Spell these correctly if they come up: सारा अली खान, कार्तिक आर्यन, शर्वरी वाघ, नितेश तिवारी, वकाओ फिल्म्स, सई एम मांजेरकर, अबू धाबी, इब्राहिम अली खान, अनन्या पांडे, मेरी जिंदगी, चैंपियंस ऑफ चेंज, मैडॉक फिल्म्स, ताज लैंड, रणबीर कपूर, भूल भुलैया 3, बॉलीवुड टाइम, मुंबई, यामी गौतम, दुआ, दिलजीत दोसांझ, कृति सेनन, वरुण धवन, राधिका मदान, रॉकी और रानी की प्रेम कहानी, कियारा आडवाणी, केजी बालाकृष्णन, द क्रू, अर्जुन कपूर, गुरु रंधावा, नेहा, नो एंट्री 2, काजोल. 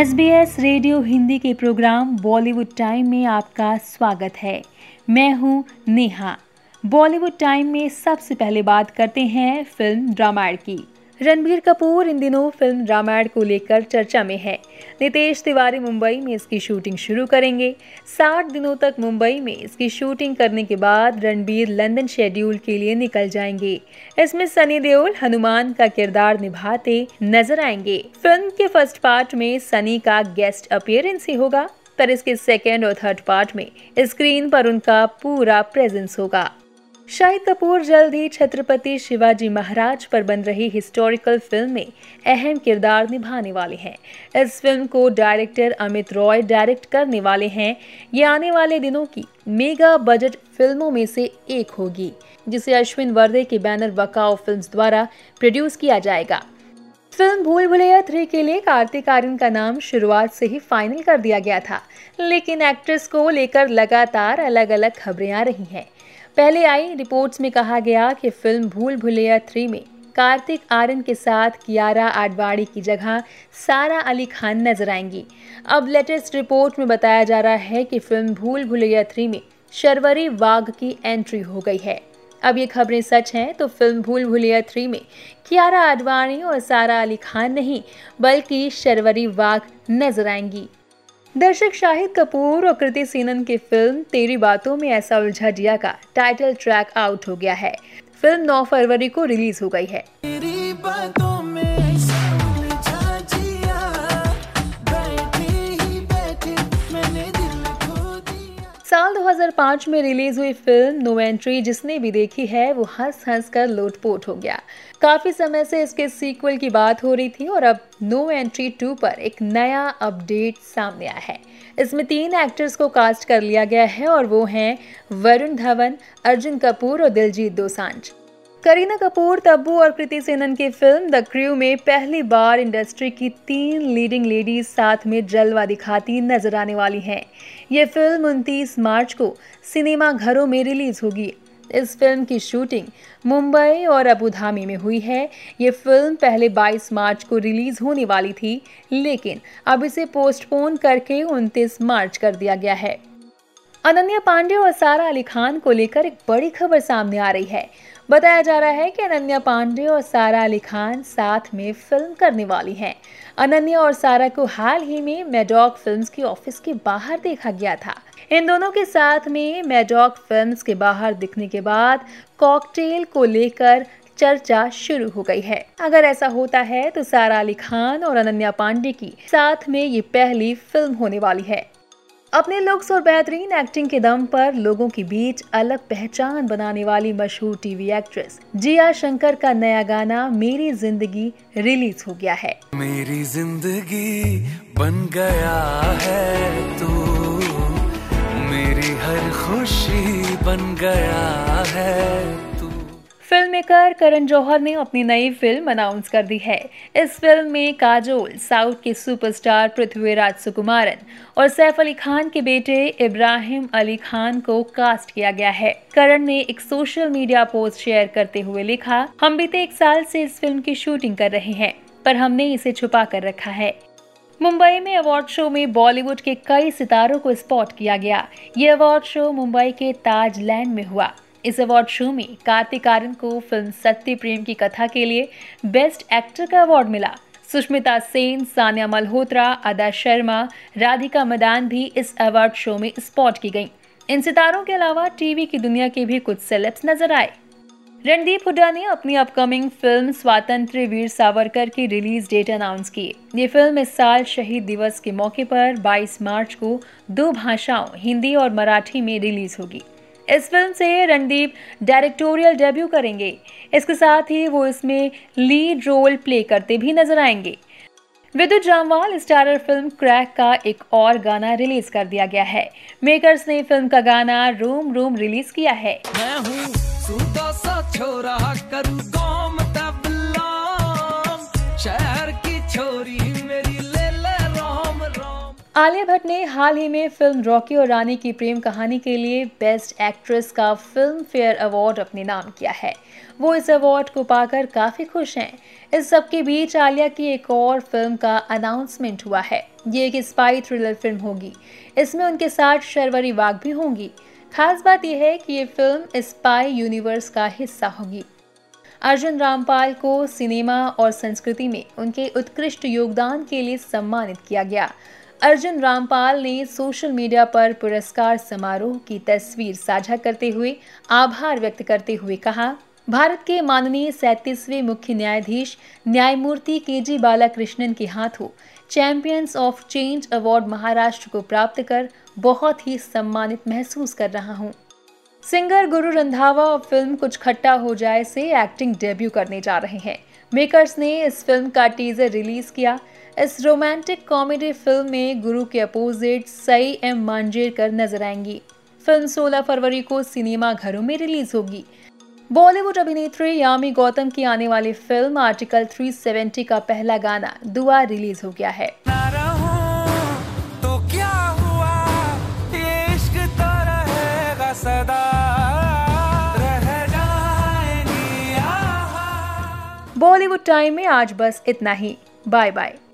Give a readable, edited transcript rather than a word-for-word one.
SBS radio Hindi के programme बॉलीवुड टाइम में आपका स्वागत है। मैं हूं नेहा। बॉलीवुड टाइम में सबसे पहले बात करते हैं फिल्म रामायण की। रणबीर कपूर इन दिनों फिल्म रामायण को लेकर चर्चा में है। नितेश तिवारी मुंबई में इसकी शूटिंग शुरू करेंगे। 60 दिनों तक मुंबई में इसकी शूटिंग करने के बाद रणबीर लंदन शेड्यूल के लिए निकल जाएंगे। इसमें सनी देओल हनुमान का किरदार निभाते नजर आएंगे। फिल्म के फर्स्ट पार्ट में सनी का गेस्ट अपीयरेंस ही होगा, पर इसके सेकेंड और थर्ड पार्ट में स्क्रीन पर उनका पूरा प्रेजेंस होगा। शाहिद कपूर जल्द ही छत्रपति शिवाजी महाराज पर बन रही हिस्टोरिकल फिल्म में अहम किरदार निभाने वाले हैं। इस फिल्म को डायरेक्टर अमित रॉय डायरेक्ट करने वाले हैं। ये आने वाले दिनों की मेगा बजट फिल्मों में से एक होगी, जिसे अश्विन वर्धे के बैनर वकाओ फिल्म्स द्वारा प्रोड्यूस किया जाएगा। फिल्म भूल भुलैया 3 के लिए कार्तिक आर्यन का नाम शुरुआत से ही फाइनल कर दिया गया था, लेकिन एक्ट्रेस को लेकर लगातार अलग अलग खबरें आ रही हैं। पहले आई रिपोर्ट्स में कहा गया कि फिल्म भूल भुलैया 3 में कार्तिक आर्यन के साथ कियारा आडवाणी की जगह सारा अली खान नजर आएंगी। अब लेटेस्ट रिपोर्ट में बताया जा रहा है कि फिल्म भूल भुलैया 3 में शर्वरी वाघ की एंट्री हो गई है। अब ये खबरें सच हैं तो फिल्म भूल भुलैया 3 में कियारा आडवाणी और सारा अली खान नहीं बल्कि शर्वरी वाघ नजर आएंगी। दर्शक शाहिद कपूर और कृति सेनन की फिल्म तेरी बातों में ऐसा उलझा दिया का टाइटल ट्रैक आउट हो गया है। फिल्म 9 फरवरी को रिलीज हो गई है। तेरी बातों में ऐसा उलझा दिया, बैठे मैंने दिल खो दिया। साल 2005 में रिलीज हुई फिल्म नो एंट्री, जिसने भी देखी है वो हंस हंस कर लोटपोट हो गया। काफी समय से इसके सीक्वल की बात हो रही थी और अब नो एंट्री 2 पर एक नया अपडेट सामने आया है। इसमें 3 एक्टर्स को कास्ट कर लिया गया है और वो हैं वरुण धवन, अर्जुन कपूर और दिलजीत दोसांझ। करीना कपूर, तब्बू और कृति सेनन की फिल्म द क्रू में पहली बार इंडस्ट्री की 3 लीडिंग लेडीज साथ में जलवा दिखाती नजर आने वाली हैं। ये फिल्म 29 मार्च को सिनेमा घरों में रिलीज होगी। इस फिल्म की शूटिंग मुंबई और अबू धाबी में हुई है। ये फिल्म पहले 22 मार्च को रिलीज होने वाली थी, लेकिन अब इसे पोस्टपोन करके 29 मार्च कर दिया गया है। अनन्या पांडे और सारा अली खान को लेकर एक बड़ी खबर सामने आ रही है। बताया जा रहा है कि अनन्या पांडे और सारा अली खान साथ में फिल्म करने वाली हैं। अनन्या और सारा को हाल ही में मैडॉक फिल्म्स के ऑफिस के बाहर देखा गया था। इन दोनों के साथ में मैडॉक फिल्म्स के बाहर दिखने के बाद कॉकटेल को लेकर चर्चा शुरू हो गई है। अगर ऐसा होता है तो सारा अली खान और अनन्या पांडे की साथ में ये पहली फिल्म होने वाली है। अपने लुक्स और बेहतरीन एक्टिंग के दम पर लोगों के बीच अलग पहचान बनाने वाली मशहूर टीवी एक्ट्रेस जिया शंकर का नया गाना मेरी जिंदगी रिलीज हो गया है। मेरी जिंदगी बन गया है तू, मेरी हर खुशी बन गया है। फिल्म मेकर करण जौहर ने अपनी नई फिल्म अनाउंस कर दी है। इस फिल्म में काजोल, साउथ के सुपरस्टार पृथ्वीराज सुकुमारन और सैफ अली खान के बेटे इब्राहिम अली खान को कास्ट किया गया है। करण ने एक सोशल मीडिया पोस्ट शेयर करते हुए लिखा, हम बीते एक साल से इस फिल्म की शूटिंग कर रहे हैं, पर हमने इसे छुपा कर रखा है। मुंबई में अवार्ड शो में बॉलीवुड के कई सितारों को स्पॉट किया गया। ये अवार्ड शो मुंबई के ताज लैंड में हुआ। इस अवार्ड शो में कार्तिक आर्यन को फिल्म सत्य प्रेम की कथा के लिए बेस्ट एक्टर का अवार्ड मिला। सुष्मिता सेन, सानिया मल्होत्रा, अदा शर्मा, राधिका मदान भी इस अवार्ड शो में स्पॉट की गईं। इन सितारों के अलावा टीवी की दुनिया के भी कुछ सेलेब्स नजर आए। रणदीप हुड्डा ने अपनी अपकमिंग फिल्म स्वतंत्र वीर सावरकर की रिलीज डेट अनाउंस की। ये फिल्म इस साल शहीद दिवस के मौके पर 22 मार्च को 2 भाषाओं हिंदी और मराठी में रिलीज होगी। इस फिल्म से रणदीप डायरेक्टोरियल डेब्यू करेंगे। इसके साथ ही वो इसमें लीड रोल प्ले करते भी नजर आएंगे। विद्युत जामवाल स्टारर फिल्म क्रैक का एक और गाना रिलीज कर दिया गया है। मेकर्स ने फिल्म का गाना रूम रूम रिलीज किया है। मैं हूं सूदा सा छोरा, करूं गांव मतलब शहर की छोरी। आलिया भट्ट ने हाल ही में फिल्म रॉकी और रानी की प्रेम कहानी के लिए बेस्ट एक्ट्रेस का फिल्म फेयर अवार्ड अपने नाम किया है। वो इस अवार्ड को पाकर काफ़ी खुश हैं। इस सब के बीच आलिया की एक और फिल्म का अनाउंसमेंट हुआ है। ये एक स्पाई थ्रिलर फिल्म होगी। इसमें उनके साथ शर्वरी वाघ भी होंगी। खास बात यह है कि ये फिल्म स्पाई यूनिवर्स का हिस्सा होगी। अर्जुन रामपाल को सिनेमा और संस्कृति में उनके उत्कृष्ट योगदान के लिए सम्मानित किया गया। अर्जुन रामपाल ने सोशल मीडिया पर पुरस्कार समारोह की तस्वीर साझा करते हुए आभार व्यक्त करते हुए कहा, भारत के माननीय 37वें मुख्य न्यायाधीश न्यायमूर्ति केजी बालाकृष्णन के हाथों चैंपियंस ऑफ चेंज award Maharashtra को प्राप्त कर बहुत ही सम्मानित महसूस कर रहा हूँ। सिंगर गुरु रंधावा और फिल्म कुछ खट्टा हो जाए से एक्टिंग डेब्यू करने जा रहे हैं। मेकर्स ने इस फिल्म का टीजर रिलीज किया। इस रोमांटिक कॉमेडी फिल्म में गुरु के अपोजिट सई एम मांजेरकर नजर आएंगी। फिल्म 16 फरवरी को सिनेमा घरों में रिलीज होगी। बॉलीवुड अभिनेत्री यामी गौतम की आने वाली फिल्म आर्टिकल 370 का पहला गाना दुआ रिलीज हो गया है। बॉलीवुड टाइम में आज बस इतना ही। Bye bye.